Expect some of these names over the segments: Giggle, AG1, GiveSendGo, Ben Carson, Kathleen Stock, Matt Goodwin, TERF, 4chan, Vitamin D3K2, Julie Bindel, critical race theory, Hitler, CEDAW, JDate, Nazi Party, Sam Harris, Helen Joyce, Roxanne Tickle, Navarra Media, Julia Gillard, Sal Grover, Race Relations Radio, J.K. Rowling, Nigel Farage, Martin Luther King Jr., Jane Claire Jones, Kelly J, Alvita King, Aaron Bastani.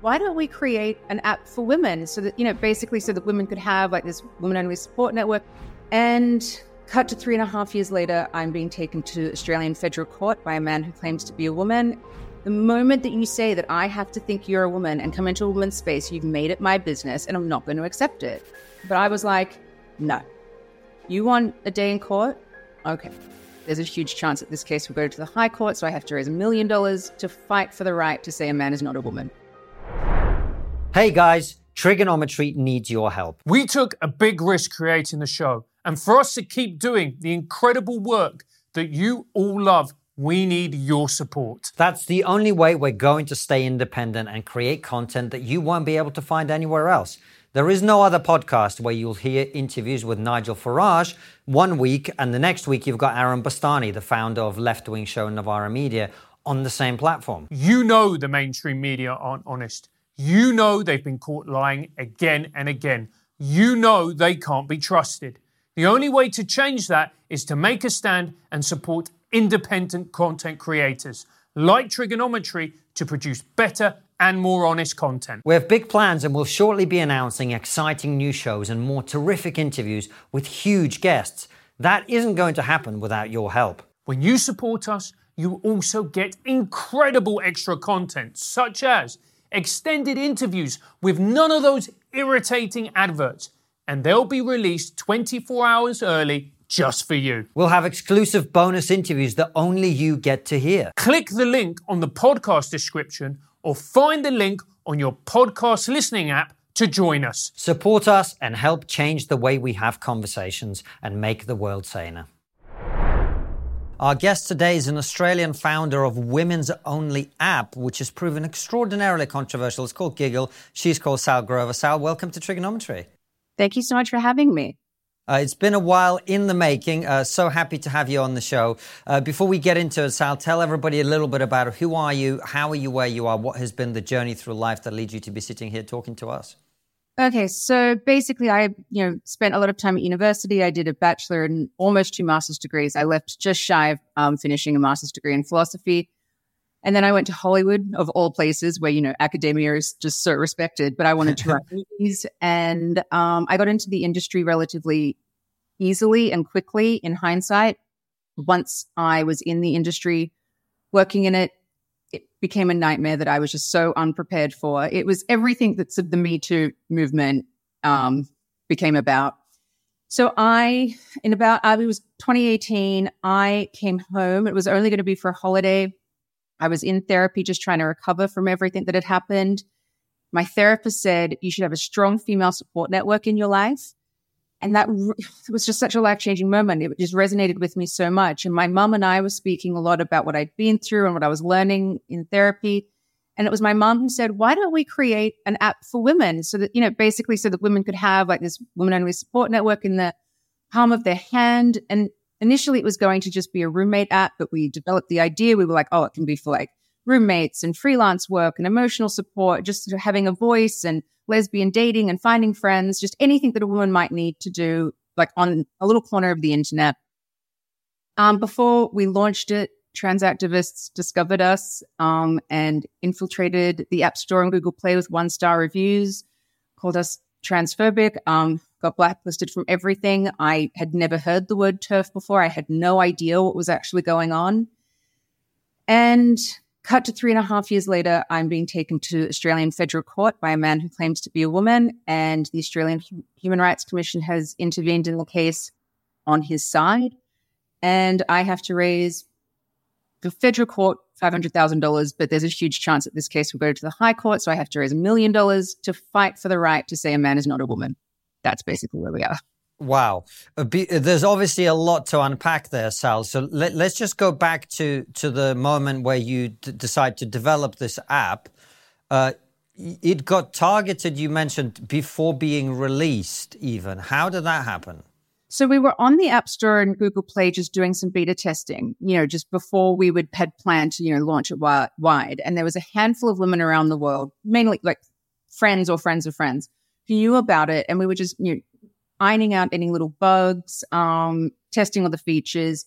why don't we create an app for women so that, you know, basically so that women could have like this women-only support network. And cut to 3.5 years later, I'm being taken to Australian federal court by a man who claims to be a woman. The moment that you say that I have to think you're a woman and come into a woman's space, you've made it my business and I'm not going to accept it. But I was like, no, you want a day in court? Okay. There's a huge chance that this case will go to the High Court, so I have to raise $1 million to fight for the right to say a man is not a woman. Hey guys, Trigonometry needs your help. We took a big risk creating the show, and for us to keep doing the incredible work that you all love, we need your support. That's the only way we're going to stay independent and create content that you won't be able to find anywhere else. There is no other podcast where you'll hear interviews with Nigel Farage one week, and the next week you've got Aaron Bastani, the founder of left-wing show Navarra Media, on the same platform. You know the mainstream media aren't honest. You know they've been caught lying again and again. You know they can't be trusted. The only way to change that is to make a stand and support independent content creators like Trigonometry to produce better and more honest content. We have big plans and we'll shortly be announcing exciting new shows and more terrific interviews with huge guests. That isn't going to happen without your help. When you support us, you also get incredible extra content, such as extended interviews with none of those irritating adverts, and they'll be released 24 hours early just for you. We'll have exclusive bonus interviews that only you get to hear. Click the link on the podcast description or find the link on your podcast listening app to join us. Support us and help change the way we have conversations and make the world saner. Our guest today is an Australian founder of Women's Only app, which has proven extraordinarily controversial. It's called Giggle. She's called Sal Grover. Sal, welcome to Trigonometry. Thank you so much for having me. It's been a while in the making. So happy to have you on the show. Before we get into it, Sal, tell everybody a little bit about who are you, how are you where you are, what has been the journey through life that leads you to be sitting here talking to us? Okay, so basically I spent a lot of time at university. I did a bachelor and almost two master's degrees. I left just shy of finishing a master's degree in philosophy. And then I went to Hollywood, of all places, where, academia is just so respected. But I wanted to write movies. And I got into the industry relatively easily and quickly in hindsight. Once I was in the industry, working in it, it became a nightmare that I was just so unprepared for. It was everything that the Me Too movement became about. So it was 2018, I came home. It was only going to be for a holiday. I was in therapy just trying to recover from everything that had happened. My therapist said, you should have a strong female support network in your life. And that was just such a life-changing moment. It just resonated with me so much. And my mum and I were speaking a lot about what I'd been through and what I was learning in therapy. And it was my mum who said, why don't we create an app for women so that, basically so that women could have like this women-only support network in the palm of their hand. And initially, it was going to just be a roommate app, but we developed the idea. We were like, it can be for like roommates and freelance work and emotional support, just sort of having a voice and lesbian dating and finding friends, just anything that a woman might need to do, like on a little corner of the internet. Before we launched it, trans activists discovered us and infiltrated the App Store and Google Play with 1-star reviews, called us transphobic, got blacklisted from everything. I had never heard the word TERF before. I had no idea what was actually going on. And cut to 3.5 years later, I'm being taken to Australian federal court by a man who claims to be a woman, and the Australian Human Rights Commission has intervened in the case on his side. And I have to raise the federal court $500,000, but there's a huge chance that this case will go to the High Court, so I have to raise $1 million to fight for the right to say a man is not a woman. That's basically where we are. Wow. There's obviously a lot to unpack there, Sal. So let's just go back to the moment where you decide to develop this app. It got targeted, you mentioned, before being released even. How did that happen? So we were on the App Store and Google Play just doing some beta testing, just before we had planned to, launch it wide. And there was a handful of women around the world, mainly like friends or friends of friends, who knew about it. And we were just ironing out any little bugs, testing all the features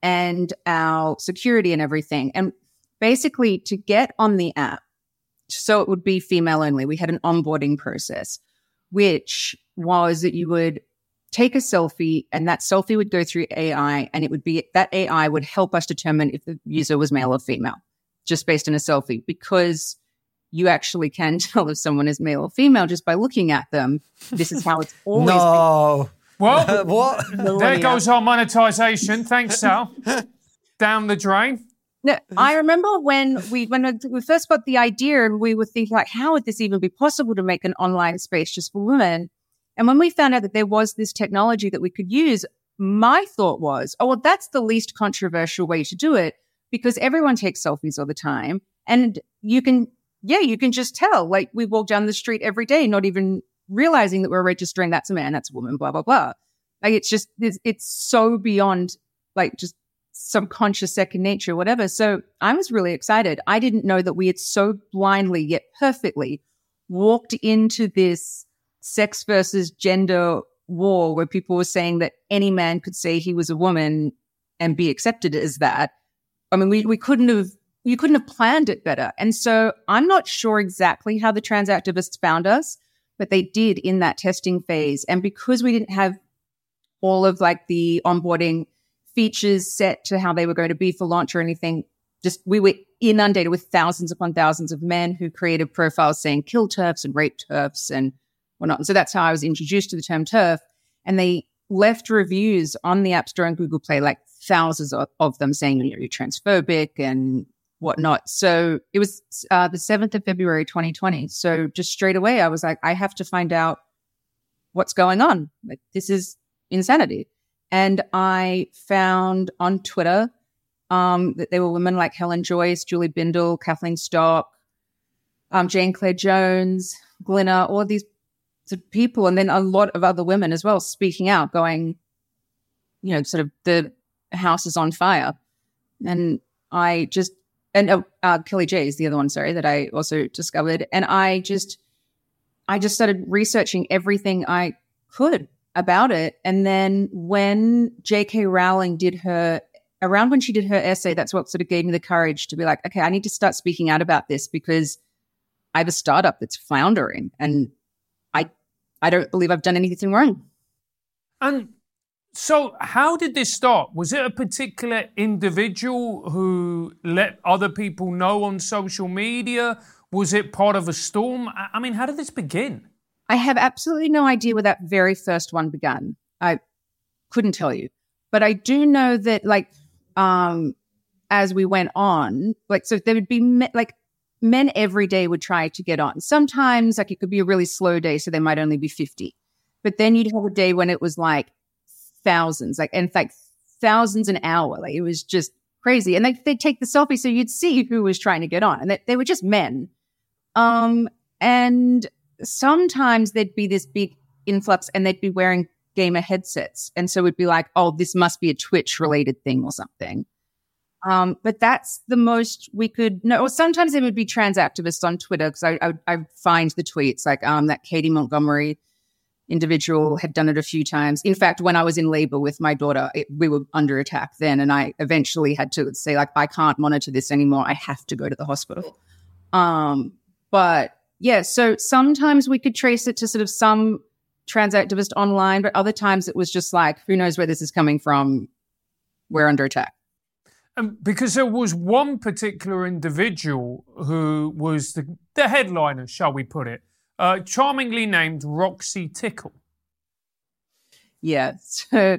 and our security and everything. And basically to get on the app, so it would be female only. We had an onboarding process, which was that you would take a selfie and that selfie would go through AI, and it would be that AI would help us determine if the user was male or female just based on a selfie, because you actually can tell if someone is male or female just by looking at them. This is how it's always been. Well, what? There goes our monetization. Thanks, Sal. Down the drain. No, I remember when we first got the idea and we were thinking, like, how would this even be possible to make an online space just for women? And when we found out that there was this technology that we could use, my thought was, oh, well, that's the least controversial way to do it, because everyone takes selfies all the time. And you can just tell, like, we walk down the street every day, not even realizing that we're registering that's a man, that's a woman, blah, blah, blah. Like, it's just, it's so beyond, like, just subconscious second nature, whatever. So I was really excited. I didn't know that we had so blindly yet perfectly walked into this sex versus gender war where people were saying that any man could say he was a woman and be accepted as that. I mean, you couldn't have planned it better. And so I'm not sure exactly how the trans activists found us, but they did in that testing phase. And because we didn't have all of, like, the onboarding features set to how they were going to be for launch or anything, just we were inundated with thousands upon thousands of men who created profiles saying kill TERFs and rape TERFs and whatnot. And so that's how I was introduced to the term TERF. And they left reviews on the App Store and Google Play, like thousands of them saying, you know, you're transphobic and whatnot. So it was the 7th of February, 2020. So just straight away, I was like, I have to find out what's going on. Like, this is insanity. And I found on Twitter that there were women like Helen Joyce, Julie Bindel, Kathleen Stock, Jane Claire Jones, Glinner, all these people, and then a lot of other women as well speaking out, going, you know, sort of the house is on fire. And I just, and Kelly J is the other one, sorry, that I also discovered. And I just started researching everything I could about it. And then when J.K. Rowling did her essay, that's what sort of gave me the courage to be like, okay, I need to start speaking out about this, because I have a startup that's floundering and I don't believe I've done anything wrong. And so how did this start? Was it a particular individual who let other people know on social media? Was it part of a storm? I mean, how did this begin? I have absolutely no idea where that very first one began. I couldn't tell you. But I do know that, like, as we went on, like, so there would be, like, men every day would try to get on. Sometimes, like, it could be a really slow day, so there might only be 50. But then you'd have a day when it was, like, thousands, like, and, like, thousands an hour. Like, it was just crazy. And they'd take the selfie, so you'd see who was trying to get on. And they were just men. And sometimes there'd be this big influx and they'd be wearing gamer headsets. And so we'd be like, oh, this must be a Twitch-related thing or something. But that's the most we could know. Or sometimes there would be trans activists on Twitter, because I find the tweets, like that Katie Montgomery individual had done it a few times. In fact, when I was in labor with my daughter, we were under attack then, and I eventually had to say, like, I can't monitor this anymore. I have to go to the hospital. But yeah, so sometimes we could trace it to sort of some trans activist online, but other times it was just like, who knows where this is coming from? We're under attack. Because there was one particular individual who was the headliner, shall we put it, charmingly named Roxy Tickle. Yeah, so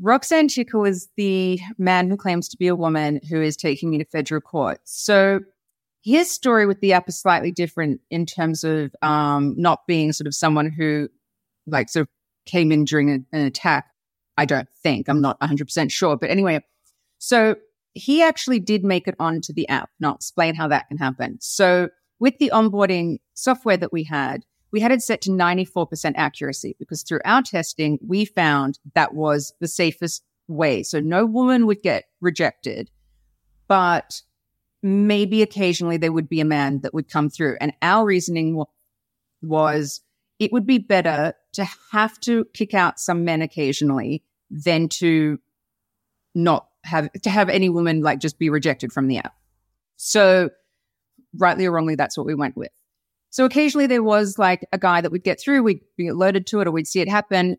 Roxanne Tickle is the man who claims to be a woman who is taking me to federal court. So his story with the app is slightly different in terms of not being sort of someone who, like, sort of came in during an attack. I don't think. I'm not 100% sure. But anyway, so he actually did make it onto the app, and I'll explain how that can happen. So with the onboarding software that we had it set to 94% accuracy, because through our testing, we found that was the safest way. So no woman would get rejected, but maybe occasionally there would be a man that would come through. And our reasoning was it would be better to have to kick out some men occasionally than to not have any woman, like, just be rejected from the app. So rightly or wrongly, that's what we went with. So occasionally there was like a guy that we'd get through, we'd be alerted to it or we'd see it happen,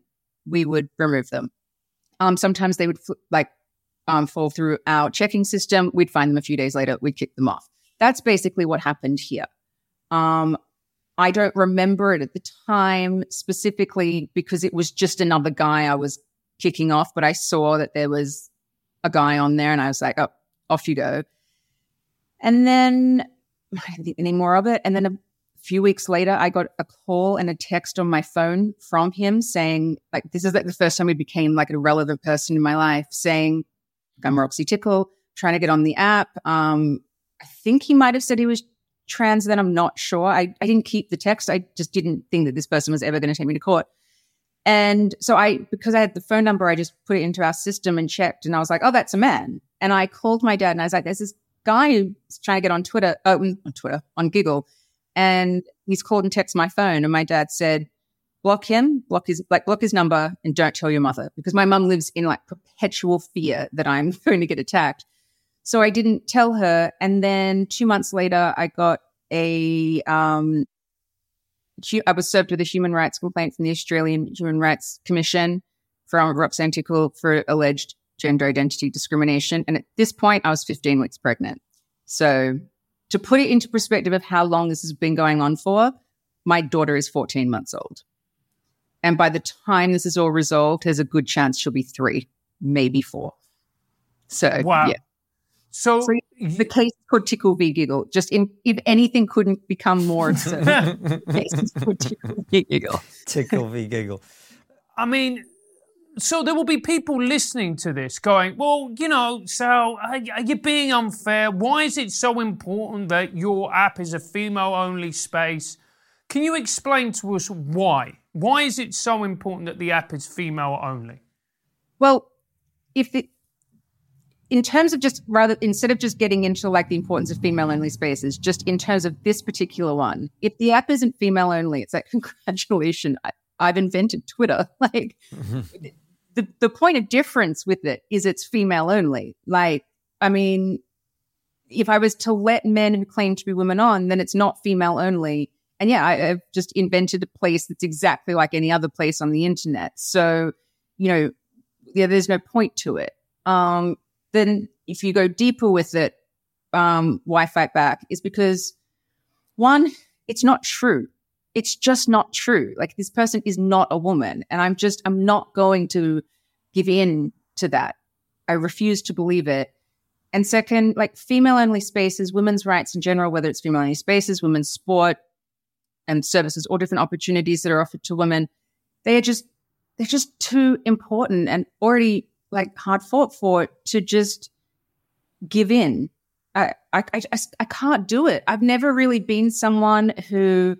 we would remove them. Sometimes they would fall through our checking system. We'd find them a few days later, we'd kick them off. That's basically what happened here. I don't remember it at the time specifically because it was just another guy I was kicking off, but I saw that there was a guy on there and I was like, oh, off you go. And then I didn't think any more of it. And then a few weeks later, I got a call and a text on my phone from him saying, like, this is like the first time he became like a relevant person in my life, saying, I'm Roxy Tickle, trying to get on the app. I think he might have said he was trans then, I'm not sure. I didn't keep the text. I just didn't think that this person was ever going to take me to court. And so because I had the phone number, I just put it into our system and checked, and I was like, oh, that's a man. And I called my dad and I was like, there's this guy who's trying to get on Giggle, and he's called and texted my phone. And my dad said, block him, block his number, and don't tell your mother, because my mum lives in like perpetual fear that I'm going to get attacked. So I didn't tell her. And then 2 months later, I got I was served with a human rights complaint from the Australian Human Rights Commission from Roxanne Tickle for alleged gender identity discrimination. And at this point, I was 15 weeks pregnant. So to put it into perspective of how long this has been going on for, my daughter is 14 months old. And by the time this is all resolved, there's a good chance she'll be 3, maybe 4. So, wow. Yeah. So the case could Tickle v. Giggle. Just if anything couldn't become more absurd, cases could Tickle v. Giggle. Tickle v. Giggle. I mean, so there will be people listening to this going, well, you know, Sal, are you being unfair? Why is it so important that your app is a female-only space? Can you explain to us why? Why is it so important that the app is female-only? Well, in terms of instead of just getting into like the importance of female-only spaces, just in terms of this particular one, if the app isn't female-only, it's like, congratulations, I've invented Twitter. Like, the point of difference with it is it's female-only. Like, I mean, if I was to let men who claim to be women on, then it's not female-only. And yeah, I've just invented a place that's exactly like any other place on the internet. So, you know, yeah, there's no point to it. Then if you go deeper with it, why fight back is because, one, it's not true. It's just not true. Like, this person is not a woman, and I'm not going to give in to that. I refuse to believe it. And second, like, female-only spaces, women's rights in general, whether it's female-only spaces, women's sport and services, or different opportunities that are offered to women, they're just too important and already like hard fought for to just give in. I can't do it. I've never really been someone who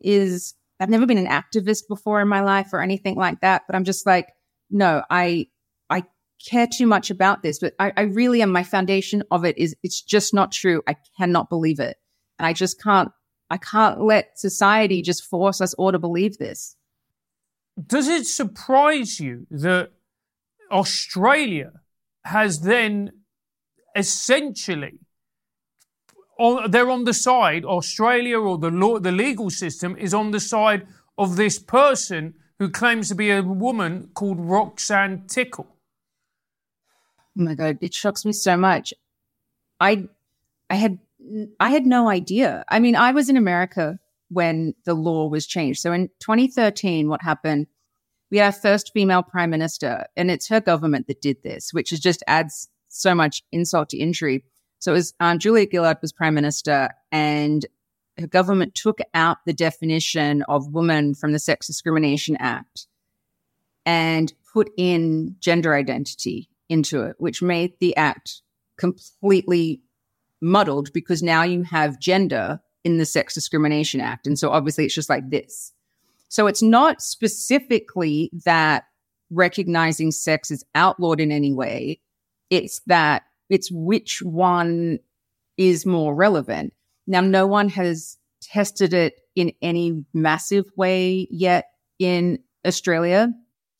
is, I've never been an activist before in my life or anything like that, but I'm just like, no, I care too much about this, but I really am. My foundation of it is, it's just not true. I cannot believe it. And I just can't let society just force us all to believe this. Does it surprise you that Australia has then essentially, they're on the side, Australia or the law, the legal system is on the side of this person who claims to be a woman called Roxanne Tickle? Oh my God, it shocks me so much. I had no idea. I mean, I was in America when the law was changed. So in 2013, what happened? We had our first female prime minister, and it's her government that did this, which is just adds so much insult to injury. So it was Julia Gillard was prime minister, and her government took out the definition of woman from the Sex Discrimination Act and put in gender identity into it, which made the act completely muddled, because now you have gender in the Sex Discrimination Act. And so obviously it's just like this. So it's not specifically that recognizing sex is outlawed in any way. It's that it's which one is more relevant. Now, no one has tested it in any massive way yet in Australia.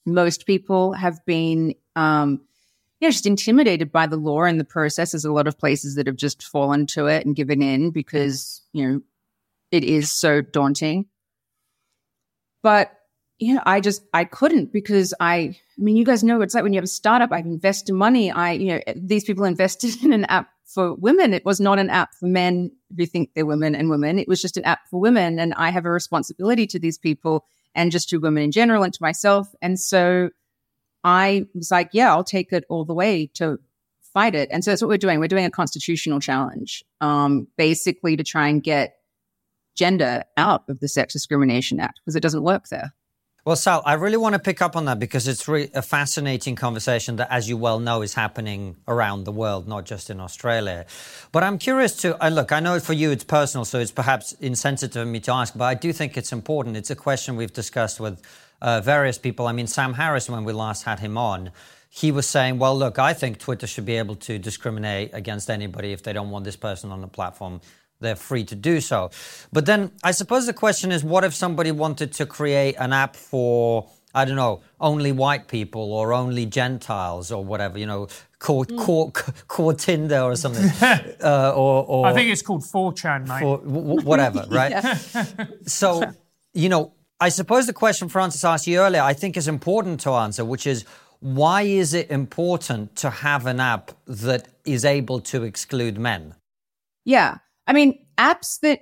Most people have been yeah, just intimidated by the law and the process. There's a lot of places that have just fallen to it and given in because, you know, it is so daunting. But, you know, I couldn't because I mean, you guys know what it's like when you have a startup. I've invested money. These people invested in an app for women. It was not an app for men who think they're women and women. It was just an app for women. And I have a responsibility to these people and just to women in general and to myself. And so I was like, yeah, I'll take it all the way to fight it. And so that's what we're doing. We're doing a constitutional challenge, basically to try and get gender out of the Sex Discrimination Act because it doesn't work there. Well, Sal, I really want to pick up on that because it's a fascinating conversation that, as you well know, is happening around the world, not just in Australia. But I'm curious to, look, I know for you it's personal, so it's perhaps insensitive of me to ask, but I do think it's important. It's a question we've discussed with various people. I mean, Sam Harris, when we last had him on, he was saying, well, look, I think Twitter should be able to discriminate against anybody. If they don't want this person on the platform, they're free to do so. But then I suppose the question is, what if somebody wanted to create an app for, I don't know, only white people or only Gentiles or whatever, you know, called Tinder or something. or I think it's called 4chan, mate. Whatever, right? Yeah. So, you know, I suppose the question Francis asked you earlier, I think is important to answer, which is, why is it important to have an app that is able to exclude men? Yeah. I mean, apps that,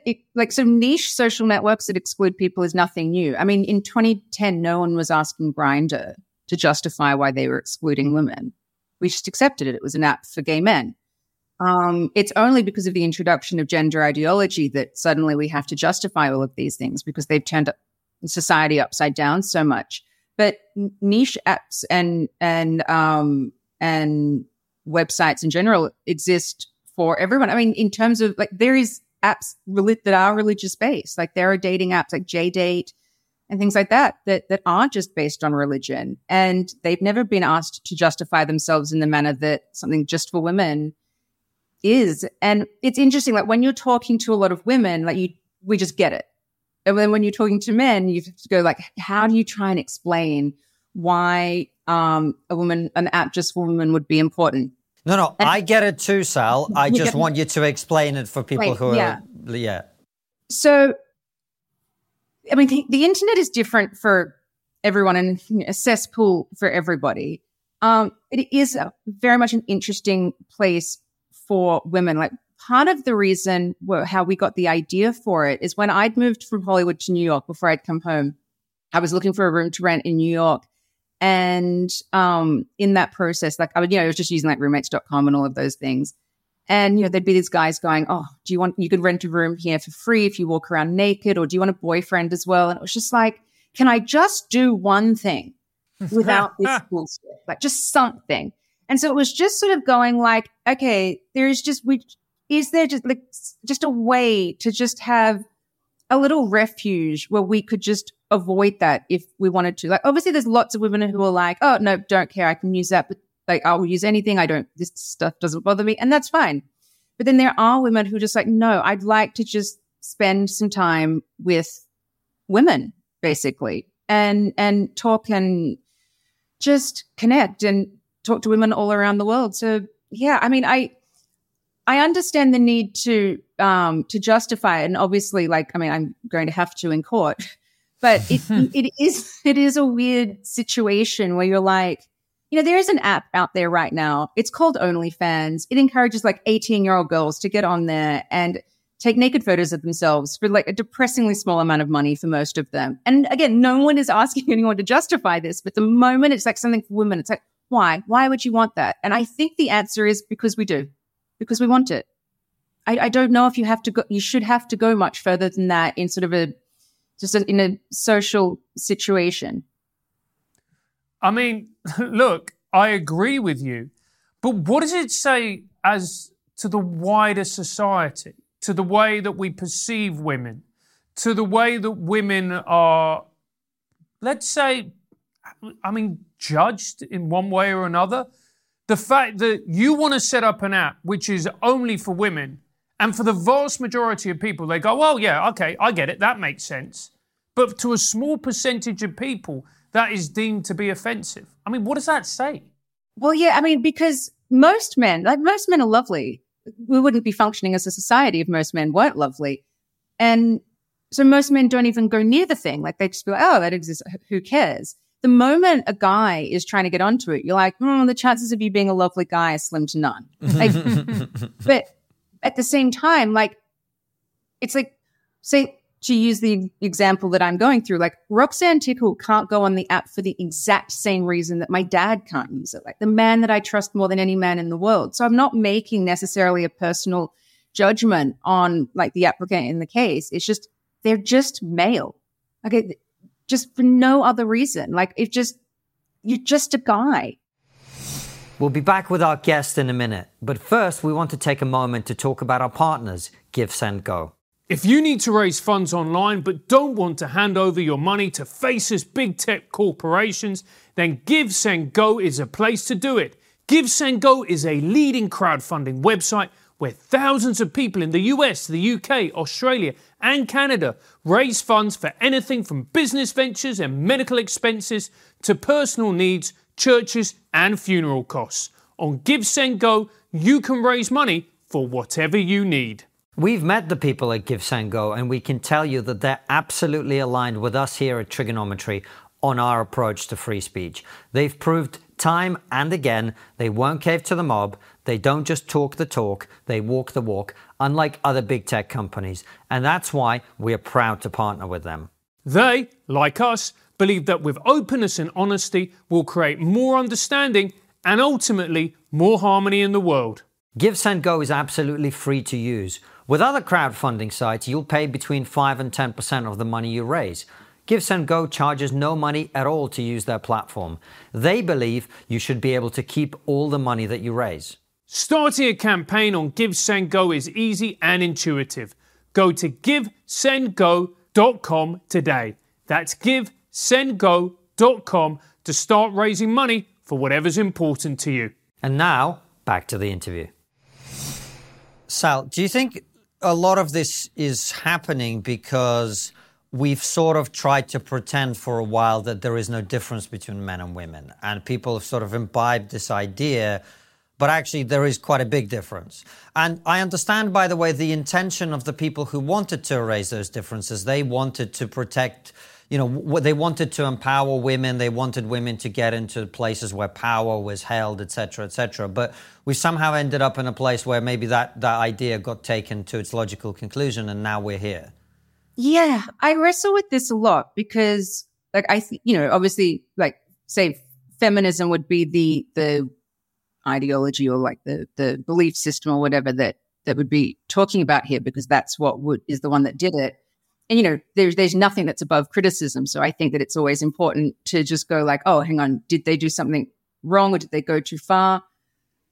so niche social networks that exclude people is nothing new. I mean, in 2010, no one was asking Grindr to justify why they were excluding women. We just accepted it. It was an app for gay men. It's only because of the introduction of gender ideology that suddenly we have to justify all of these things because they've turned society upside down so much. But niche apps and websites in general exist for everyone. I mean, in terms of there is apps that are religious based. There are dating apps like JDate and things like that are just based on religion, and they've never been asked to justify themselves in the manner that something just for women is. And it's interesting, when you're talking to a lot of women, we just get it, and then when you're talking to men, you have to go how do you try and explain why an app just for women would be important? No, I get it too, Sal. I just want you to explain it for people who are... Yeah. So, I mean, the internet is different for everyone and a cesspool for everybody. It is very much an interesting place for women. Part of the reason how we got the idea for it is when I'd moved from Hollywood to New York before I'd come home, I was looking for a room to rent in New York. And in that process, I was just using roommates.com and all of those things. And, you know, there'd be these guys going, oh, you could rent a room here for free if you walk around naked, or do you want a boyfriend as well? And it was just can I just do one thing without this bullshit? Just something. And so it was just sort of going okay, there is just, is there just a way to just have a little refuge where we could just avoid that if we wanted to. Obviously there's lots of women who are oh, no, don't care. I can use that, but I'll use anything. This stuff doesn't bother me, and that's fine. But then there are women who are just no, I'd like to just spend some time with women basically and talk and just connect and talk to women all around the world. So yeah, I mean, I understand the need to justify it, and obviously, I'm going to have to in court. But it is a weird situation where you're there is an app out there right now. It's called OnlyFans. It encourages 18-year-old girls to get on there and take naked photos of themselves for a depressingly small amount of money for most of them. And again, no one is asking anyone to justify this, but the moment it's something for women, it's why? Why would you want that? And I think the answer is because we do. Because we want it. I don't know if you have to go. You should have to go much further than that in sort of in a social situation. I mean, look, I agree with you, but what does it say as to the wider society, to the way that we perceive women, to the way that women are, let's say, I mean, judged in one way or another? The fact that you want to set up an app which is only for women, and for the vast majority of people, they go, well, yeah, okay, I get it. That makes sense. But to a small percentage of people, that is deemed to be offensive. I mean, what does that say? Well, yeah, I mean, because most men are lovely. We wouldn't be functioning as a society if most men weren't lovely. And so most men don't even go near the thing. Like, they just be like, oh, that exists. Who cares? The moment a guy is trying to get onto it, you're like, the chances of you being a lovely guy are slim to none. Like, but at the same time, like, it's like, say, to use the example that I'm going through, like, Roxanne Tickle can't go on the app for the exact same reason that my dad can't use it. Like, the man that I trust more than any man in the world. So I'm not making necessarily a personal judgment on, like, the applicant in the case. It's just, they're just male. Okay. Just for no other reason. Like, it's just, you're just a guy. We'll be back with our guest in a minute. But first, we want to take a moment to talk about our partners, GiveSendGo. If you need to raise funds online but don't want to hand over your money to faceless big tech corporations, then GiveSendGo is a place to do it. GiveSendGo is a leading crowdfunding website where thousands of people in the US, the UK, Australia, and Canada raise funds for anything from business ventures and medical expenses to personal needs, churches, and funeral costs. On GiveSendGo, you can raise money for whatever you need. We've met the people at GiveSendGo, and we can tell you that they're absolutely aligned with us here at Trigonometry on our approach to free speech. They've proved time and again they won't cave to the mob, they don't just talk the talk, they walk the walk, unlike other big tech companies. And that's why we're proud to partner with them. They, like us, believe that with openness and honesty, we'll create more understanding and ultimately more harmony in the world. GiveSendGo is absolutely free to use. With other crowdfunding sites, you'll pay between 5 and 10% of the money you raise. GiveSendGo charges no money at all to use their platform. They believe you should be able to keep all the money that you raise. Starting a campaign on GiveSendGo is easy and intuitive. Go to givesendgo.com today. That's givesendgo.com to start raising money for whatever's important to you. And now, back to the interview. Sal, do you think a lot of this is happening because we've sort of tried to pretend for a while that there is no difference between men and women, and people have sort of imbibed this idea, but actually there is quite a big difference? And I understand, by the way, the intention of the people who wanted to erase those differences. They wanted to protect, they wanted to empower women. They wanted women to get into places where power was held, et cetera, et cetera. But we somehow ended up in a place where maybe that idea got taken to its logical conclusion, and now we're here. Yeah, I wrestle with this a lot because, like, obviously, like, say, feminism would be the ideology or, like, the belief system or whatever that would be talking about here, because that's what is the one that did it. And, there's nothing that's above criticism. So I think that it's always important to just go like, oh, hang on, did they do something wrong or did they go too far?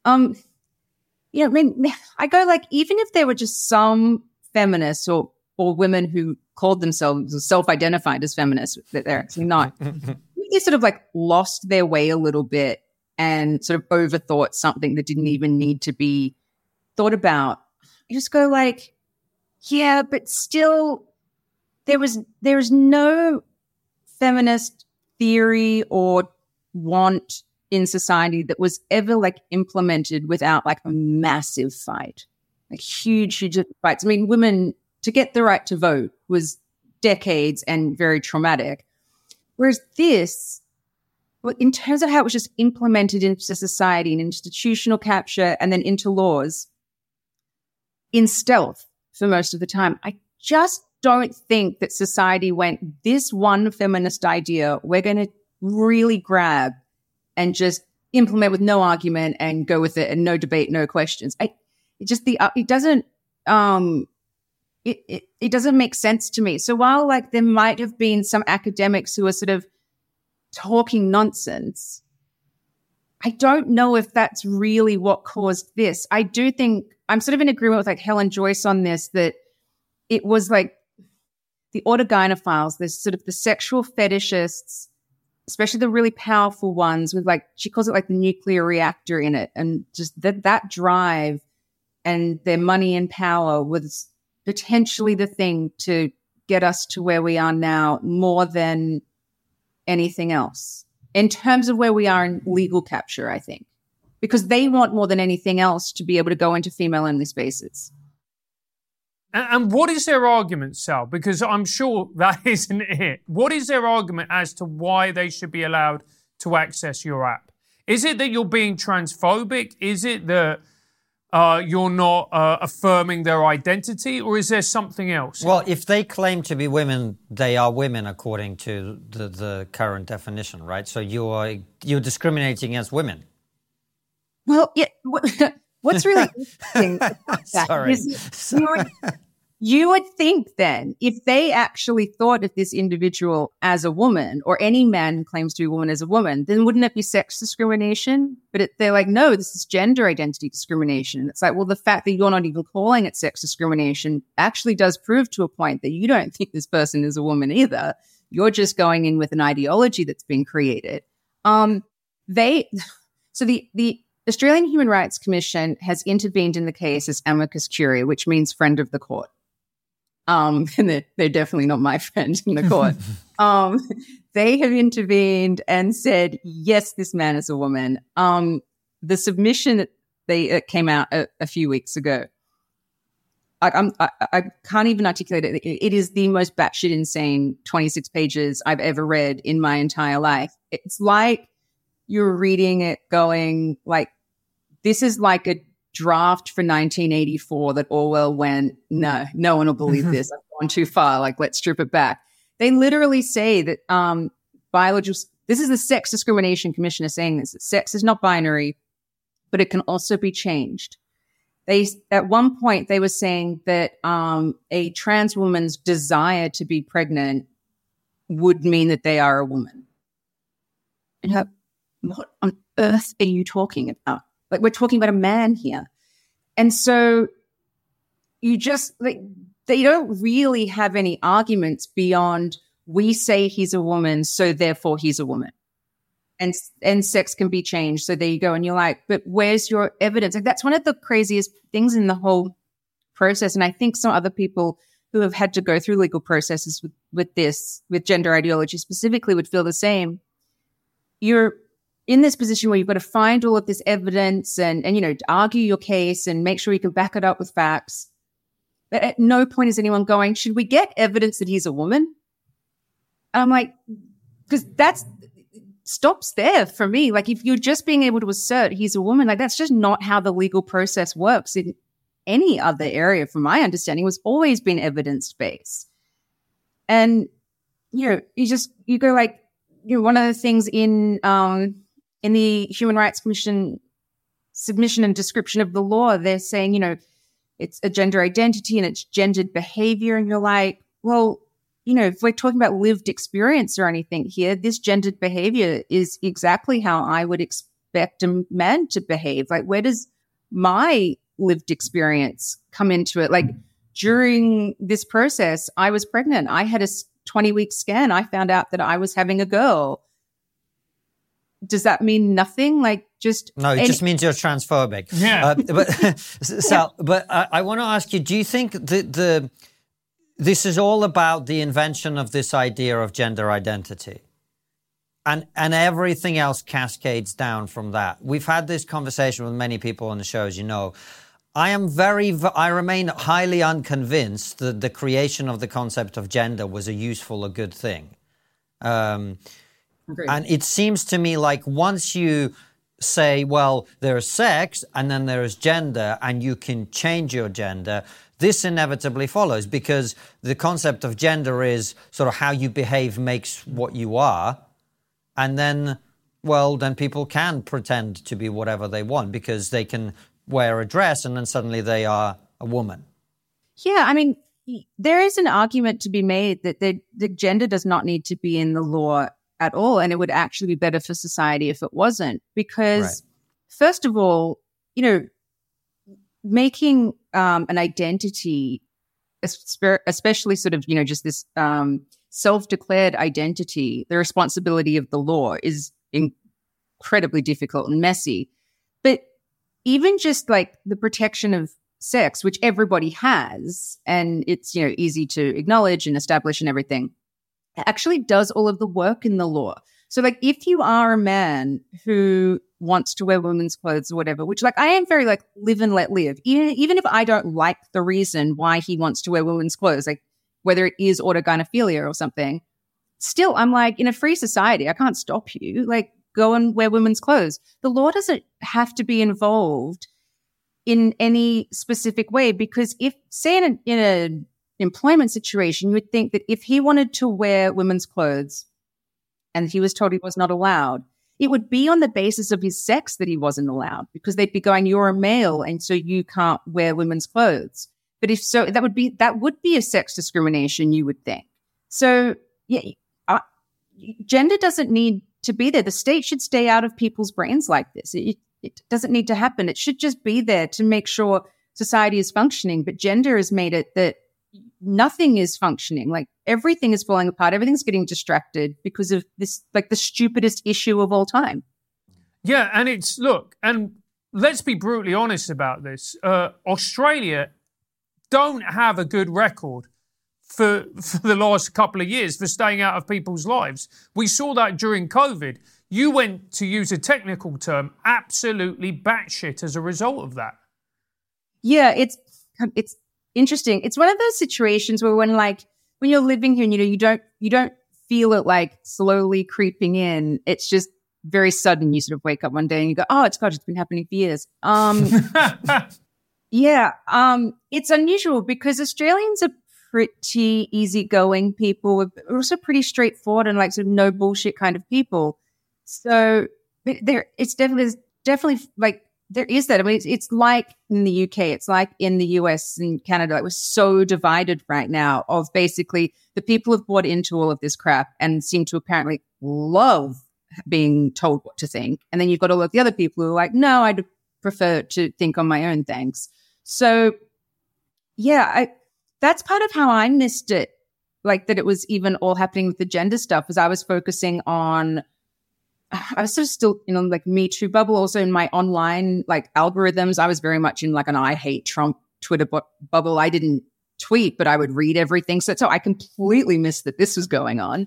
I mean, I go like, even if there were just some feminists or women who called themselves self-identified as feminists, that they're actually not, they sort of like lost their way a little bit and sort of overthought something that didn't even need to be thought about. You just go like, yeah, but still... There is no feminist theory or want in society that was ever, like, implemented without, like, a massive fight, like huge fights. I mean, women, to get the right to vote was decades and very traumatic. Whereas this, in terms of how it was just implemented into society and institutional capture and then into laws in stealth for most of the time, I just don't think that society went, this one feminist idea we're going to really grab and just implement with no argument and go with it and no debate, no questions. It doesn't make sense to me. So while, like, there might have been some academics who are sort of talking nonsense, I don't know if that's really what caused this. I do think I'm sort of in agreement with, like, Helen Joyce on this, that it was like the autogynephiles, there's sort of the sexual fetishists, especially the really powerful ones with, like, she calls it, like, the nuclear reactor in it. And just that drive and their money and power was potentially the thing to get us to where we are now more than anything else in terms of where we are in legal capture, I think. because they want more than anything else to be able to go into female-only spaces. And what is their argument, Sal? Because I'm sure that isn't it. What is their argument as to why they should be allowed to access your app? Is it that you're being transphobic? Is it that you're not affirming their identity, or is there something else? Well, if they claim to be women, they are women according to the current definition, right? So you're discriminating against women. Well, yeah. What's really interesting about that you would think then, if they actually thought of this individual as a woman, or any man who claims to be a woman as a woman, then wouldn't it be sex discrimination? But they're like, no, this is gender identity discrimination. It's like, well, the fact that you're not even calling it sex discrimination actually does prove to a point that you don't think this person is a woman either. You're just going in with an ideology that's been created. So the Australian Human Rights Commission has intervened in the case as amicus curiae, which means friend of the court. And they're definitely not my friend in the court. They have intervened and said, yes, this man is a woman. The submission that came out a few weeks ago, I can't even articulate it. It is the most batshit insane 26 pages I've ever read in my entire life. It's like you're reading it going like, this is like a draft for 1984 that Orwell went, no one will believe this. I've gone too far. Like, let's strip it back. They literally say that biological, this is the Sex Discrimination Commissioner saying this, that sex is not binary, but it can also be changed. At one point, they were saying that a trans woman's desire to be pregnant would mean that they are a woman. And what on earth are you talking about? Like, we're talking about a man here. And so you just, like, they don't really have any arguments beyond we say he's a woman, so therefore he's a woman. And sex can be changed, so there you go. And you're like, but where's your evidence? Like, that's one of the craziest things in the whole process. And I think some other people who have had to go through legal processes with this, with gender ideology specifically, would feel the same. You're in this position where you've got to find all of this evidence and you know, argue your case and make sure you can back it up with facts. But at no point is anyone going, should we get evidence that he's a woman? And I'm like, because that stops there for me. Like, if you're just being able to assert he's a woman, like, that's just not how the legal process works in any other area, from my understanding, was always been evidence-based. And, you know, you go like, you know, one of the things in the Human Rights Commission submission and description of the law, they're saying, you know, it's a gender identity and it's gendered behavior. And you're like, well, you know, if we're talking about lived experience or anything here, this gendered behavior is exactly how I would expect a man to behave. Like, where does my lived experience come into it? Like, during this process, I was pregnant. I had a 20-week scan. I found out that I was having a girl. Does that mean nothing? Like, just no, it just means you're transphobic. Yeah. But Sal, but I want to ask you: do you think that this is all about the invention of this idea of gender identity, and everything else cascades down from that? We've had this conversation with many people on the show, as you know. I remain highly unconvinced that the creation of the concept of gender was a useful, a good thing. Great. And it seems to me like once you say, well, there's sex and then there is gender and you can change your gender, this inevitably follows, because the concept of gender is sort of how you behave makes what you are. And then, well, then people can pretend to be whatever they want because they can wear a dress and then suddenly they are a woman. Yeah, I mean, there is an argument to be made that the gender does not need to be in the law at all, and it would actually be better for society if it wasn't, because First of all, you know, making an identity, especially sort of, you know, just this self-declared identity, the responsibility of the law is incredibly difficult and messy. But even just like the protection of sex, which everybody has, and it's, you know, easy to acknowledge and establish and everything, actually does all of the work in the law. So, like, if you are a man who wants to wear women's clothes or whatever, which, like, I am very, like, live and let live. Even if I don't like the reason why he wants to wear women's clothes, like, whether it is autogynephilia or something, still, I'm like, in a free society, I can't stop you. Like, go and wear women's clothes. The law doesn't have to be involved in any specific way, because if, say, in an employment situation, you would think that if he wanted to wear women's clothes and he was told he was not allowed, it would be on the basis of his sex that he wasn't allowed, because they'd be going, you're a male and so you can't wear women's clothes. But if so, that would be a sex discrimination, you would think. So, yeah, gender doesn't need to be there. The state should stay out of people's brains like this. It doesn't need to happen. It should just be there to make sure society is functioning. But gender has made it that nothing is functioning. Like, everything is falling apart. Everything's getting distracted because of this, like, the stupidest issue of all time. Yeah, and it's, look, and let's be brutally honest about this. Australia don't have a good record for the last couple of years for staying out of people's lives. We saw that during COVID. You went, to use a technical term, absolutely batshit as a result of that. Yeah, it's interesting. It's one of those situations where when you're living here and you don't feel it, like, slowly creeping in. It's just very sudden. You sort of wake up one day and you go, oh, it's been happening for years. Yeah, it's unusual because Australians are pretty easygoing people. We're also pretty straightforward and, like, sort of no bullshit kind of people. So there is that. I mean, it's like in the UK, it's like in the US and Canada. Like, we're so divided right now of basically the people have bought into all of this crap and seem to apparently love being told what to think. And then you've got all of the other people who are like, no, I'd prefer to think on my own, thanks. So, yeah, that's part of how I missed it, like, that it was even all happening with the gender stuff, was I was focusing on, I was sort of still in, you know, like, Me Too bubble. Also in my online, like, algorithms, I was very much in, like, an I hate Trump Twitter bubble. I didn't tweet, but I would read everything. So I completely missed that this was going on.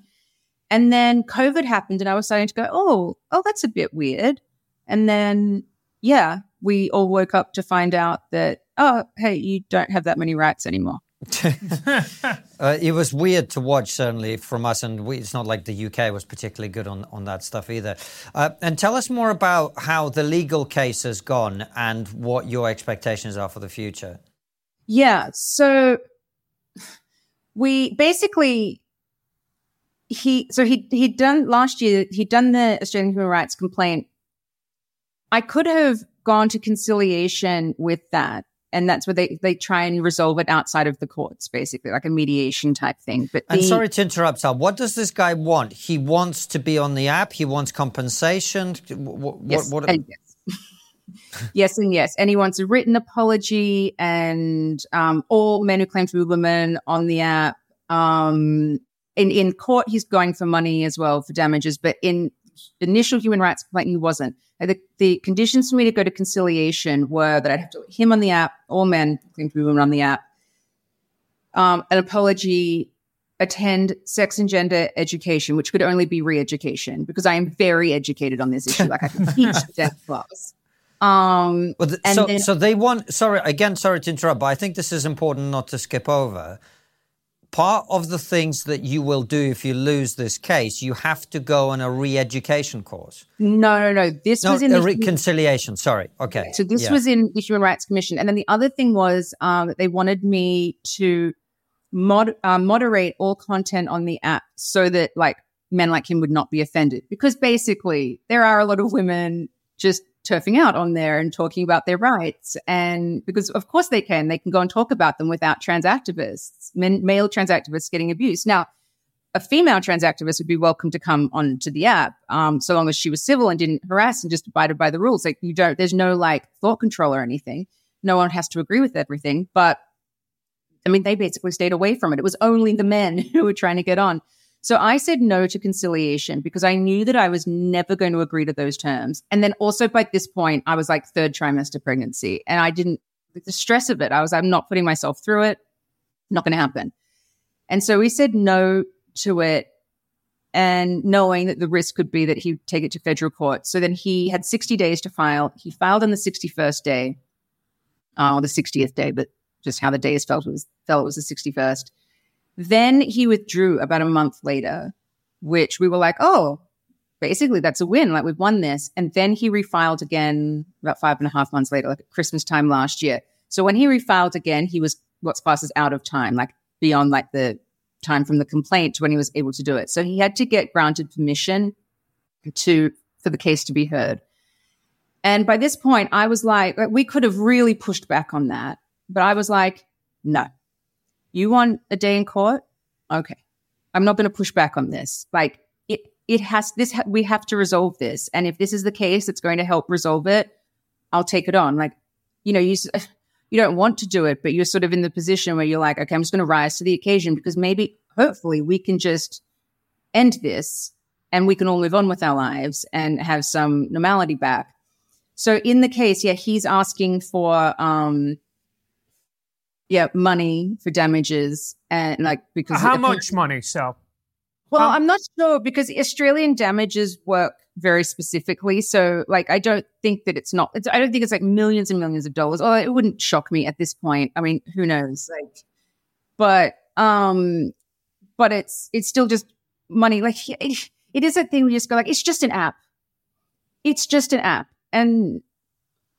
And then COVID happened and I was starting to go, oh, that's a bit weird. And then, yeah, we all woke up to find out that, oh, hey, you don't have that many rights anymore. It was weird to watch, certainly, from us, and it's not like the UK was particularly good on that stuff either. And tell us more about how the legal case has gone and what your expectations are for the future. Yeah, so we basically, he'd done the Australian Human Rights complaint. I could have gone to conciliation with that. And that's where they try and resolve it outside of the courts, basically, like a mediation type thing. But I'm sorry to interrupt, Sal. What does this guy want? He wants to be on the app. He wants compensation. Yes. Yes and yes. And he wants a written apology and all men who claim to be women on the app. In court, he's going for money as well for damages. But in initial human rights complaint, he wasn't. The conditions for me to go to conciliation were that I'd have to put him on the app, all men claim to be women on the app, an apology, attend sex and gender education, which could only be re-education because I am very educated on this issue. Like, I can teach that class. Sorry to interrupt, but I think this is important not to skip over. Part of the things that you will do if you lose this case, you have to go on a re-education course. No. This was in the reconciliation. Sorry. Okay. So this was in the Human Rights Commission. And then the other thing was they wanted me to moderate all content on the app so that, like, men like him would not be offended. Because basically there are a lot of women just turfing out on there and talking about their rights. And because, of course, they can go and talk about them without trans activists, male trans activists getting abused. Now, a female trans activist would be welcome to come onto the app so long as she was civil and didn't harass and just abided by the rules. Like, there's no, like, thought control or anything. No one has to agree with everything. But, I mean, they basically stayed away from it. It was only the men who were trying to get on. So I said no to conciliation because I knew that I was never going to agree to those terms. And then also by this point, I was like third trimester pregnancy and the stress of it, I was, I'm not putting myself through it, not going to happen. And so we said no to it. and knowing that the risk could be that he'd take it to federal court. So then he had 60 days to file. He filed on the 61st day, or the 60th day, but just how the day is felt, it was the 61st. Then he withdrew about a month later, which we were like, oh, basically that's a win. Like, we've won this. And then he refiled again about 5.5 months later, like at Christmas time last year. So when he refiled again, he was what's classed as out of time, like beyond like the time from the complaint to when he was able to do it. So he had to get granted permission for the case to be heard. And by this point, I was like, we could have really pushed back on that. But I was like, no, you want a day in court? Okay. I'm not going to push back on this. Like, we have to resolve this. And if this is the case that's going to help resolve it, I'll take it on. Like, you know, you don't want to do it, but you're sort of in the position where you're like, okay, I'm just going to rise to the occasion because maybe, hopefully, we can just end this and we can all live on with our lives and have some normality back. So in the case, yeah, he's asking for, money for damages and like because how much money? So, well, I'm not sure because Australian damages work very specifically. So, like, I don't think that I don't think it's like millions and millions of dollars. Or it wouldn't shock me at this point. I mean, who knows? Like, but it's still just money. Like, it is a thing we just go like, it's just an app. It's just an app, and.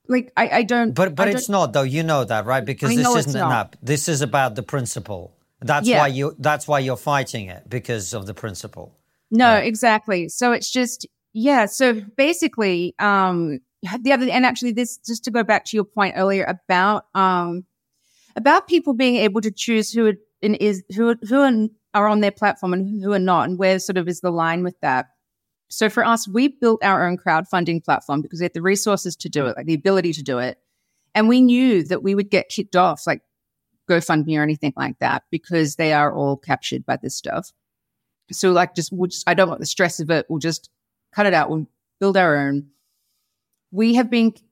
Like, I don't... But it's not, though. You know that, right? Because this isn't an app. This is about the principle. That's why you're fighting it, because of the principle. No, right? Exactly. So it's just... Yeah, so basically, and actually this, just to go back to your point earlier about people being able to choose who are on their platform and who are not, and where sort of is the line with that. So for us, we built our own crowdfunding platform because we had the resources to do it, like the ability to do it. And we knew that we would get kicked off, like GoFundMe or anything like that, because they are all captured by this stuff. So like, I don't want the stress of it. We'll just cut it out. We'll build our own.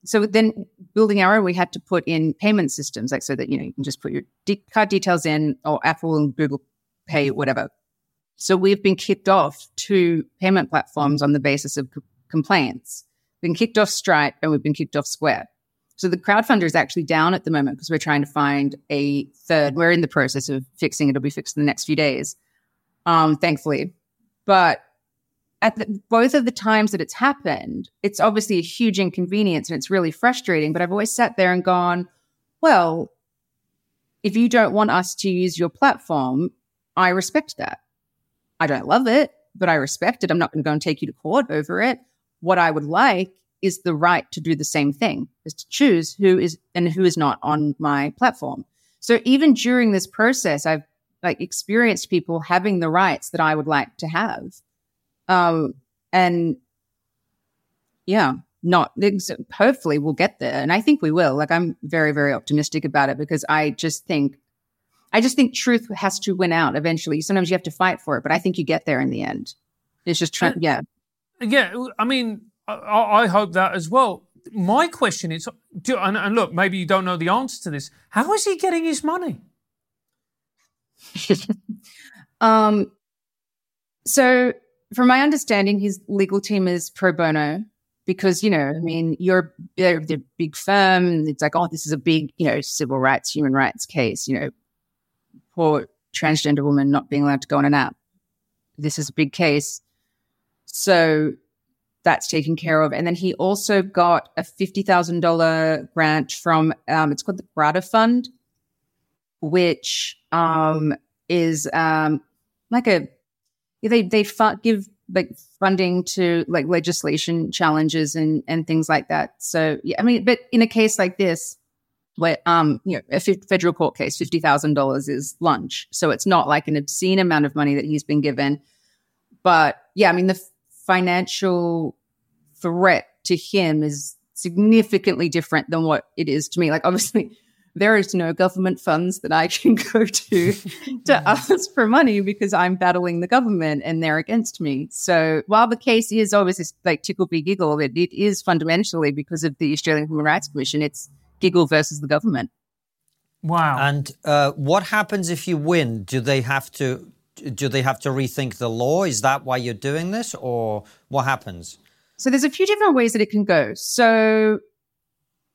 So then building our own, we had to put in payment systems, like so that, you know, you can just put your card details in, or Apple and Google Pay, whatever. So we've been kicked off 2 payment platforms on the basis of complaints. We've been kicked off Stripe and we've been kicked off Square. So the crowdfunder is actually down at the moment because we're trying to find a third. We're in the process of fixing it. It'll be fixed in the next few days, thankfully. But at both of the times that it's happened, it's obviously a huge inconvenience and it's really frustrating. But I've always sat there and gone, well, if you don't want us to use your platform, I respect that. I don't love it, but I respect it. I'm not going to go and take you to court over it. What I would like is the right to do the same thing, is to choose who is and who is not on my platform. So even during this process, I've like experienced people having the rights that I would like to have. And yeah, not hopefully we'll get there. And I think we will. Like, I'm very, very optimistic about it because I just think truth has to win out eventually. Sometimes you have to fight for it, but I think you get there in the end. It's just Yeah, I mean, I hope that as well. My question is, and look, maybe you don't know the answer to this, how is he getting his money? So from my understanding, his legal team is pro bono because, you know, I mean, they're a big firm and it's like, oh, this is a big, you know, civil rights, human rights case, you know, poor transgender woman not being allowed to go on an app. This is a big case. So that's taken care of. And then he also got a $50,000 grant from, it's called the Grata Fund, which is like a, they give like funding to like legislation challenges and things like that. So, yeah, I mean, but in a case like this, where, you know, a federal court case, $50,000 is lunch. So it's not like an obscene amount of money that he's been given. But, yeah, I mean, the financial threat to him is significantly different than what it is to me. Like, obviously, there is no government funds that I can go to ask for money because I'm battling the government and they're against me. So while the case is obviously like tickle be giggle, it is fundamentally because of the Australian Human Rights Commission, it's Giggle versus the government. Wow. And what happens if you win? Do they have to do they have to rethink the law? Is that why you're doing this, or what happens? So there's a few different ways that it can go. So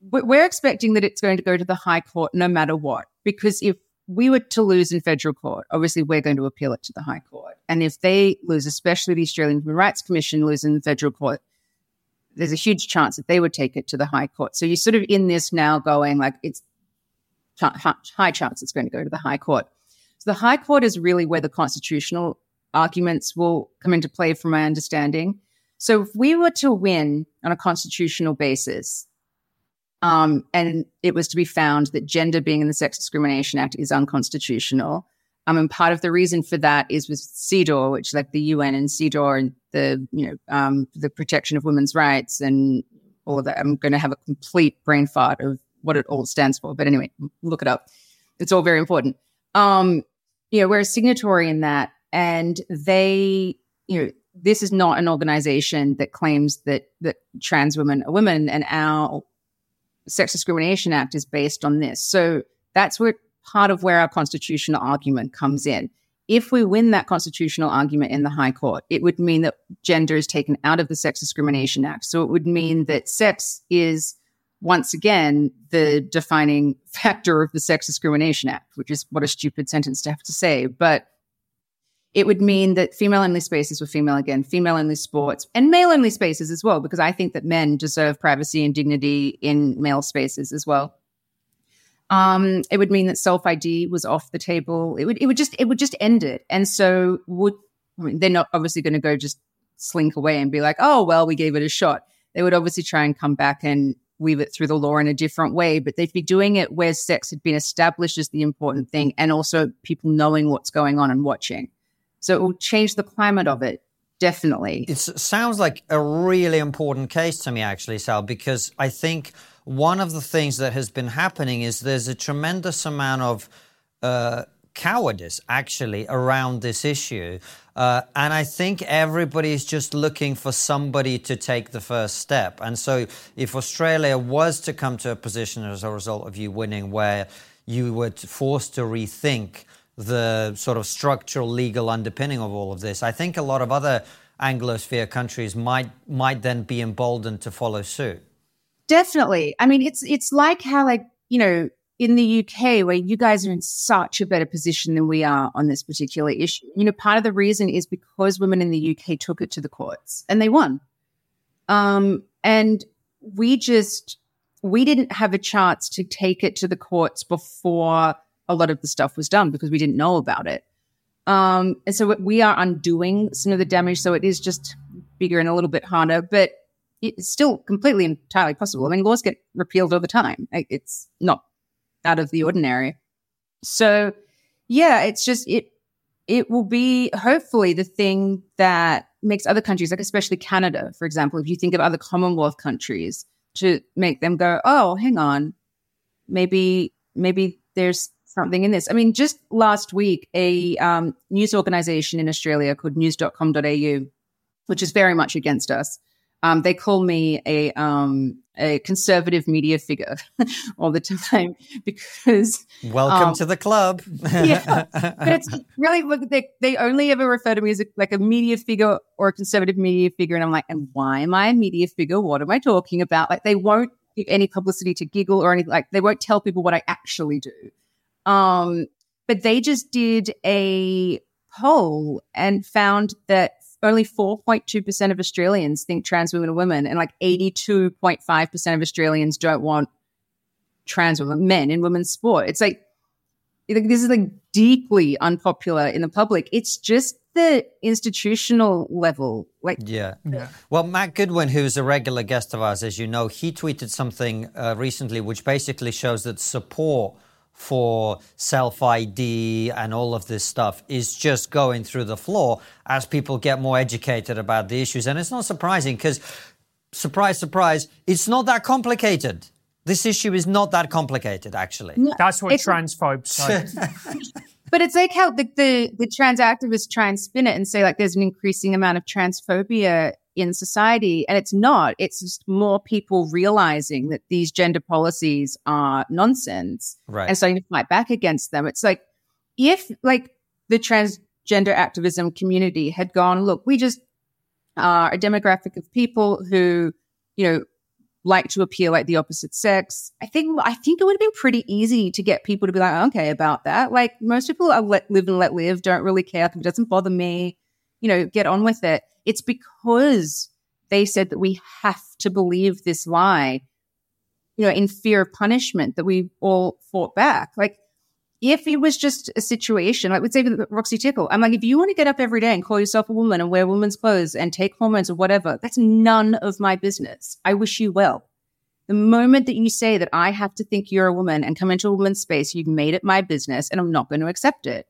we're expecting that it's going to go to the High Court no matter what, because if we were to lose in federal court, obviously we're going to appeal it to the High Court. And if they lose, especially the Australian Human Rights Commission lose in the federal court, there's a huge chance that they would take it to the High Court. So you're sort of in this now going like it's high chance it's going to go to the High Court. So the High Court is really where the constitutional arguments will come into play from my understanding. So if we were to win on a constitutional basis, and it was to be found that gender being in the Sex Discrimination Act is unconstitutional. And part of the reason for that is with CEDAW, which like the UN and CEDAW and the, you know, the protection of women's rights and all of that. I'm going to have a complete brain fart of what it all stands for. But anyway, look it up. It's all very important. You know, we're a signatory in that, and they, you know, this is not an organization that claims that trans women are women, and our Sex Discrimination Act is based on this. So that's where part of where our constitutional argument comes in. If we win that constitutional argument in the High Court, it would mean that gender is taken out of the Sex Discrimination Act. So it would mean that sex is, once again, the defining factor of the Sex Discrimination Act, which is what a stupid sentence to have to say. But it would mean that female-only spaces were female again, female-only sports, and male-only spaces as well, because I think that men deserve privacy and dignity in male spaces as well. It would mean that self-ID was off the table. It would just end it. And so they're not obviously going to go just slink away and be like, oh, well, we gave it a shot. They would obviously try and come back and weave it through the law in a different way, but they'd be doing it where sex had been established as the important thing, and also people knowing what's going on and watching. So it will change the climate of it, definitely. It sounds like a really important case to me, actually, Sal, because I think one of the things that has been happening is there's a tremendous amount of cowardice, actually, around this issue. And I think everybody's just looking for somebody to take the first step. And so if Australia was to come to a position as a result of you winning where you were forced to rethink the sort of structural legal underpinning of all of this, I think a lot of other Anglosphere countries might then be emboldened to follow suit. Definitely. I mean, it's like how, like, you know, in the UK, where you guys are in such a better position than we are on this particular issue. You know, part of the reason is because women in the UK took it to the courts and they won. And we didn't have a chance to take it to the courts before a lot of the stuff was done, because we didn't know about it. And so we are undoing some of the damage. So it is just bigger and a little bit harder, but it's still completely entirely possible. I mean, laws get repealed all the time. It's not out of the ordinary. So yeah, it's just, it will be hopefully the thing that makes other countries, like especially Canada, for example, if you think of other Commonwealth countries, to make them go, oh, hang on, maybe there's something in this. I mean, just last week, a news organization in Australia called news.com.au, which is very much against us. They call me a conservative media figure all the time because... Welcome to the club. Yeah, but it's really, look, they only ever refer to me as like a media figure or a conservative media figure. And I'm like, and why am I a media figure? What am I talking about? Like, they won't give any publicity to Giggle or anything. Like, they won't tell people what I actually do. But they just did a poll and found that only 4.2% of Australians think trans women are women, and like 82.5% of Australians don't want trans women, men in women's sport. It's like, this is like deeply unpopular in the public. It's just the institutional level. Like, yeah. Well, Matt Goodwin, who's a regular guest of ours, as you know, he tweeted something recently, which basically shows that support for self-ID and all of this stuff is just going through the floor as people get more educated about the issues. And it's not surprising because, surprise, surprise, it's not that complicated. This issue is not that complicated, actually. No, that's what transphobes say. But it's like how the trans activists try and spin it and say, like, there's an increasing amount of transphobia in society, and it's not. It's just more people realizing that these gender policies are nonsense, right, and starting to fight back against them. It's like, if like the trans gender activism community had gone, look, we just are a demographic of people who, you know, like to appeal at the opposite sex. I think it would have been pretty easy to get people to be like, oh, okay about that. Like, most people are let live and let live, don't really care. It doesn't bother me. You know, get on with it. It's because they said that we have to believe this lie, you know, in fear of punishment, that we all fought back. Like, if it was just a situation, like, let's say Roxy Tickle, I'm like, if you want to get up every day and call yourself a woman and wear women's clothes and take hormones or whatever, that's none of my business. I wish you well. The moment that you say that I have to think you're a woman and come into a woman's space, you've made it my business, and I'm not going to accept it.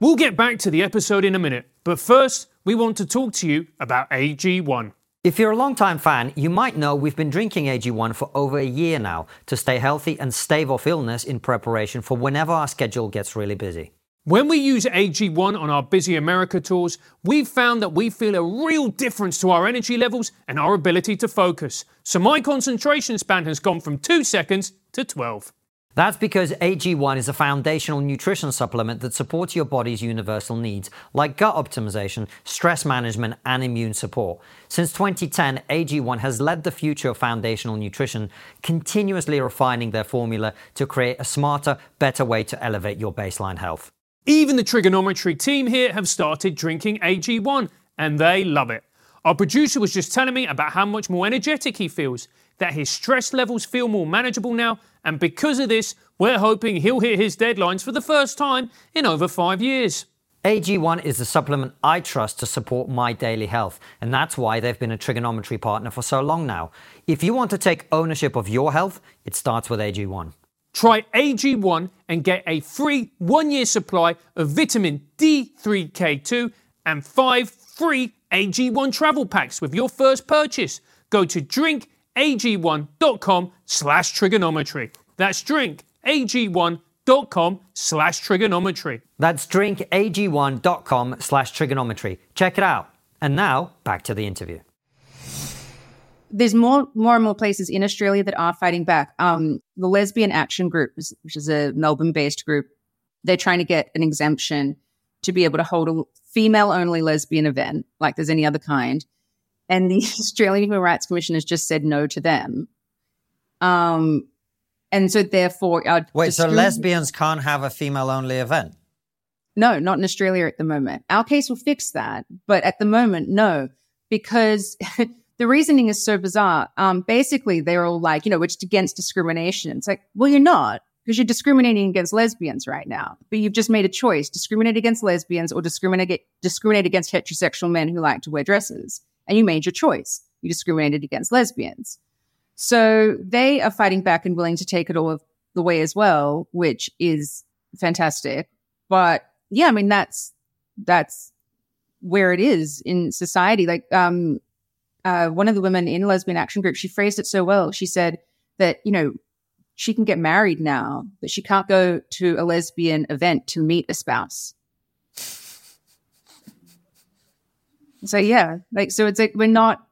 We'll get back to the episode in a minute, but first, we want to talk to you about AG1. If you're a long-time fan, you might know we've been drinking AG1 for over a year now to stay healthy and stave off illness in preparation for whenever our schedule gets really busy. When we use AG1 on our busy America tours, we've found that we feel a real difference to our energy levels and our ability to focus. So my concentration span has gone from 2 seconds to 12. That's because AG1 is a foundational nutrition supplement that supports your body's universal needs, like gut optimization, stress management, and immune support. Since 2010, AG1 has led the future of foundational nutrition, continuously refining their formula to create a smarter, better way to elevate your baseline health. Even the Trigonometry team here have started drinking AG1, and they love it. Our producer was just telling me about how much more energetic he feels, that his stress levels feel more manageable now, and because of this, we're hoping he'll hit his deadlines for the first time in over 5 years. AG1 is the supplement I trust to support my daily health, and that's why they've been a Trigonometry partner for so long now. If you want to take ownership of your health, it starts with AG1. Try AG1 and get a free 1-year supply of vitamin D3K2 and 5 free AG1 travel packs with your first purchase. Go to drinkag1.com/trigonometry. That's drinkag1.com/trigonometry. That's drinkag1.com/trigonometry. Check it out. And now, back to the interview. There's more and more places in Australia that are fighting back. The Lesbian Action Group, which is a Melbourne-based group, they're trying to get an exemption to be able to hold a female-only lesbian event, like there's any other kind. And the Australian Human Rights Commission has just said no to them. And so therefore... So lesbians can't have a female-only event? No, not in Australia at the moment. Our case will fix that. But at the moment, no, because the reasoning is so bizarre. Basically, they're all like, you know, it's against discrimination. It's like, well, you're not, because you're discriminating against lesbians right now. But you've just made a choice. Discriminate against lesbians or discriminate against heterosexual men who like to wear dresses. And you made your choice. You discriminated against lesbians. So they are fighting back and willing to take it all the way as well, which is fantastic. But yeah, I mean, that's where it is in society. Like one of the women in Lesbian Action Group, she phrased it so well. She said that, you know, she can get married now, but she can't go to a lesbian event to meet a spouse. So yeah, like, so it's like we're not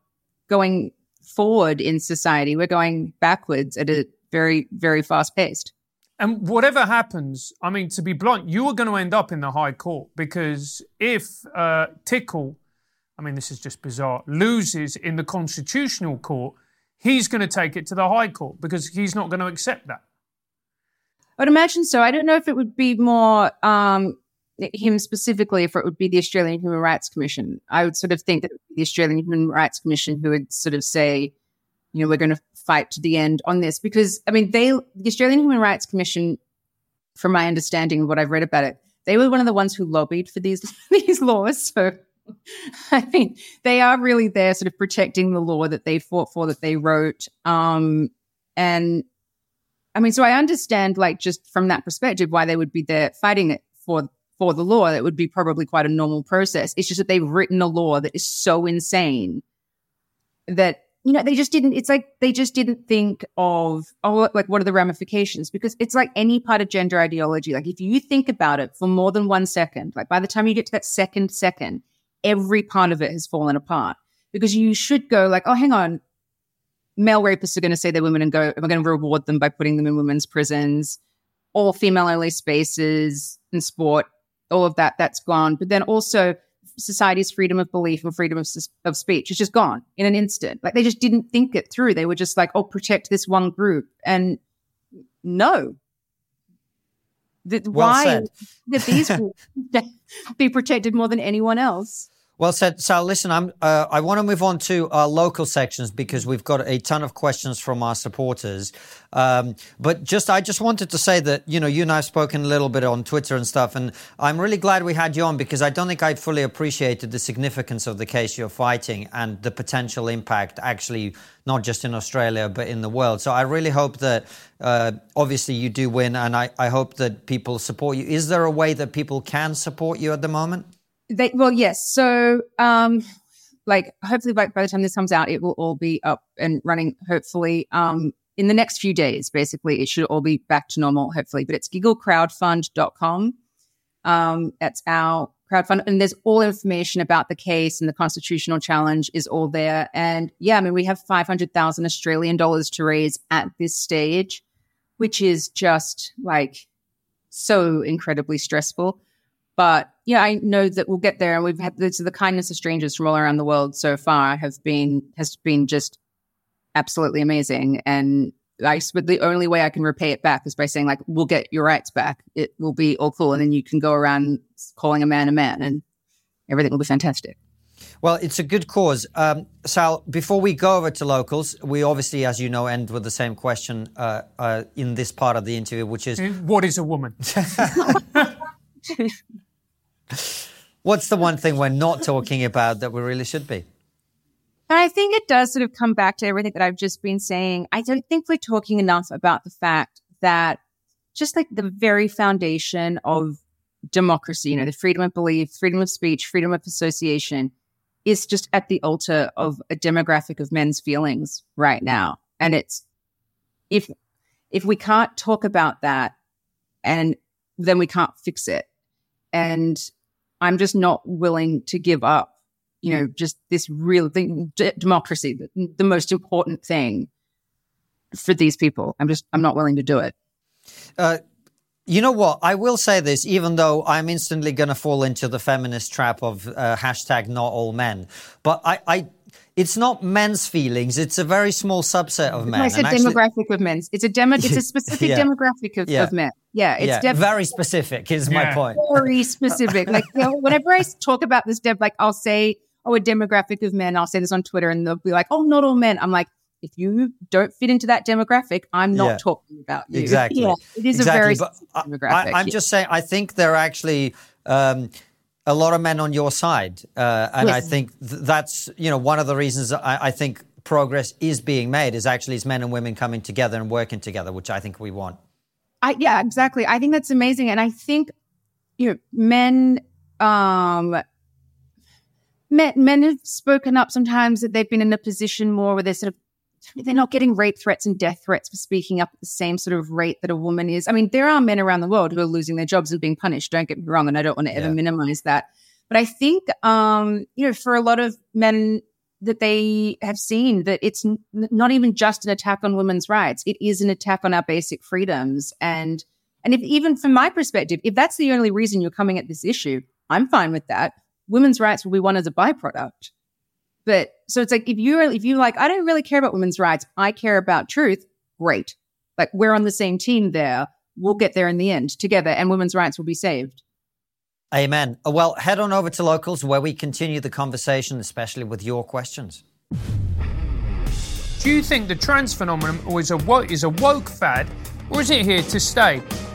going forward in society. We're going backwards at a very, very fast paced. And whatever happens, I mean, to be blunt, you are going to end up in the High Court, because if Tickle, I mean, this is just bizarre, loses in the Constitutional Court, he's going to take it to the High Court because he's not going to accept that. I'd imagine so. I don't know if it would be more... him specifically, if it would be the Australian Human Rights Commission. I would sort of think that it would be the Australian Human Rights Commission who would sort of say, you know, we're going to fight to the end on this. Because, I mean, the Australian Human Rights Commission, from my understanding of what I've read about it, they were one of the ones who lobbied for these laws. So, I mean, they are really there sort of protecting the law that they fought for, that they wrote. And, I mean, so I understand, like, just from that perspective, why they would be there fighting it for the law. That would be probably quite a normal process. It's just that they've written a law that is so insane that, you know, they just didn't think of, oh, like, what are the ramifications? Because it's like any part of gender ideology. Like, if you think about it for more than 1 second, like, by the time you get to that second, every part of it has fallen apart. Because you should go like, oh, hang on, male rapists are going to say they're women and go, am I going to reward them by putting them in women's prisons or female-only spaces in sport? all of that, that's gone. But then also society's freedom of belief and freedom of speech is just gone in an instant. Like, they just didn't think it through. They were just like, oh, protect this one group. And no. Why that these be protected more than anyone else? Well said. So listen, I want to move on to our local sections because we've got a ton of questions from our supporters. But I just wanted to say that, you know, you and I have spoken a little bit on Twitter and stuff, and I'm really glad we had you on because I don't think I fully appreciated the significance of the case you're fighting and the potential impact actually not just in Australia, but in the world. So I really hope that obviously you do win, and I hope that people support you. Is there a way that people can support you at the moment? Yes. So, hopefully by the time this comes out, it will all be up and running, hopefully. In the next few days, basically, it should all be back to normal, hopefully. But it's gigglecrowdfund.com. That's our crowdfund. And there's all information about the case, and the constitutional challenge is all there. And, we have 500,000 Australian dollars to raise at this stage, which is just, so incredibly stressful. But I know that we'll get there, and we've had the kindness of strangers from all around the world so far has been just absolutely amazing. And but the only way I can repay it back is by saying we'll get your rights back. It will be all cool, and then you can go around calling a man, and everything will be fantastic. Well, it's a good cause. Sal, before we go over to locals, we obviously, as you know, end with the same question in this part of the interview, which is, what is a woman? What's the one thing we're not talking about that we really should be? And I think it does sort of come back to everything that I've just been saying. I don't think we're talking enough about the fact that just the very foundation of democracy, the freedom of belief, freedom of speech, freedom of association is just at the altar of a demographic of men's feelings right now. And it's, if we can't talk about that, and then we can't fix it. And I'm just not willing to give up, just this real thing, democracy, the most important thing for these people. I'm not willing to do it. You know what? I will say this, even though I'm instantly going to fall into the feminist trap of hashtag not all men. But it's not men's feelings. It's a very small subset of men. It's a demographic of men. It's a specific demographic of men. Yeah, it's very specific is my point. Very specific. Whenever I talk about this, I'll say, oh, a demographic of men. I'll say this on Twitter, and they'll be like, oh, not all men. I'm like, if you don't fit into that demographic, I'm not talking about you. Exactly. Yeah, it is a very specific demographic. I'm just saying, I think they're actually... a lot of men on your side. And yes. I think that's, one of the reasons I think progress is being made is actually it's men and women coming together and working together, which I think we want. Yeah, exactly. I think that's amazing. And I think, men, men have spoken up sometimes that they've been in a position more where they're sort of, they're not getting rape threats and death threats for speaking up at the same sort of rate that a woman is. I mean, there are men around the world who are losing their jobs and being punished. Don't get me wrong. And I don't want to ever minimize that. But I think, for a lot of men that they have seen that it's not even just an attack on women's rights. It is an attack on our basic freedoms. And if even from my perspective, if that's the only reason you're coming at this issue, I'm fine with that. Women's rights will be one as a byproduct. But so it's if you I don't really care about women's rights, I care about truth, great. We're on the same team there. We'll get there in the end together, and women's rights will be saved. Amen. Well, head on over to Locals where we continue the conversation, especially with your questions. Do you think the trans phenomenon is a woke fad, or is it here to stay?